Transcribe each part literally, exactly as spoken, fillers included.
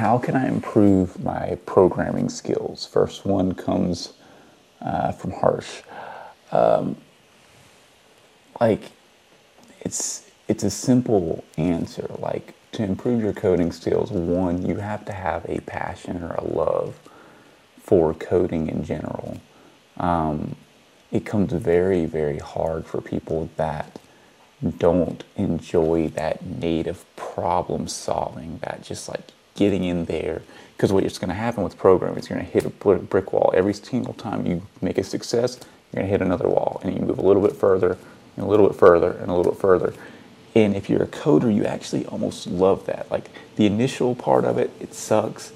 how can I improve my programming skills? First one comes uh, from Harsh. Um, like, it's, it's a simple answer. Like, to improve your coding skills, one, you have to have a passion or a love for coding in general. Um, it comes very, very hard for people that don't enjoy that native problem solving, that just like getting in there. Because what's going to happen with programming is you're going to hit a brick wall. Every single time you make a success, you're going to hit another wall, and you move a little bit further, and a little bit further, and a little bit further. And if you're a coder, you actually almost love that. Like, the initial part of it, it sucks,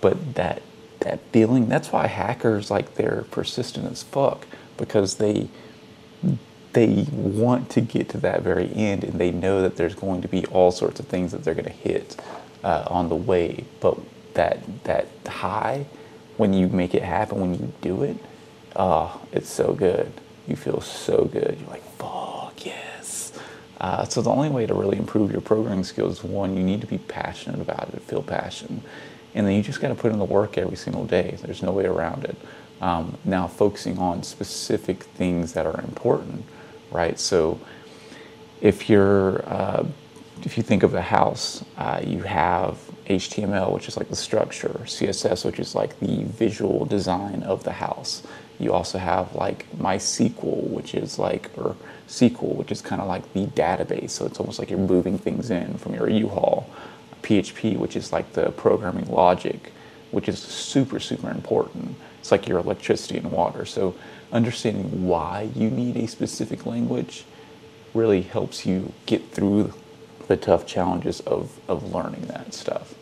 but that that feeling, that's why hackers, like, they're persistent as fuck, because they they want to get to that very end, and they know that there's going to be all sorts of things that they're going to hit uh, on the way. But that that high, when you make it happen, when you do it, uh, it's so good. You feel so good. You're like, fuck, yes. Uh, so the only way to really improve your programming skills is, one, you need to be passionate about it, feel passion. And then you just got to put in the work every single day. There's no way around it. Um, now, focusing on specific things that are important, right? So if you're, uh, if you think of a house, uh, you have H T M L, which is like the structure, C S S, which is like the visual design of the house. You also have like MySQL, which is like, or S Q L, which is kind of like the database. So it's almost like you're moving things in from your U-Haul. P H P, which is like the programming logic, which is super, super important. It's like your electricity and water. So understanding why you need a specific language really helps you get through the tough challenges of, of learning that stuff.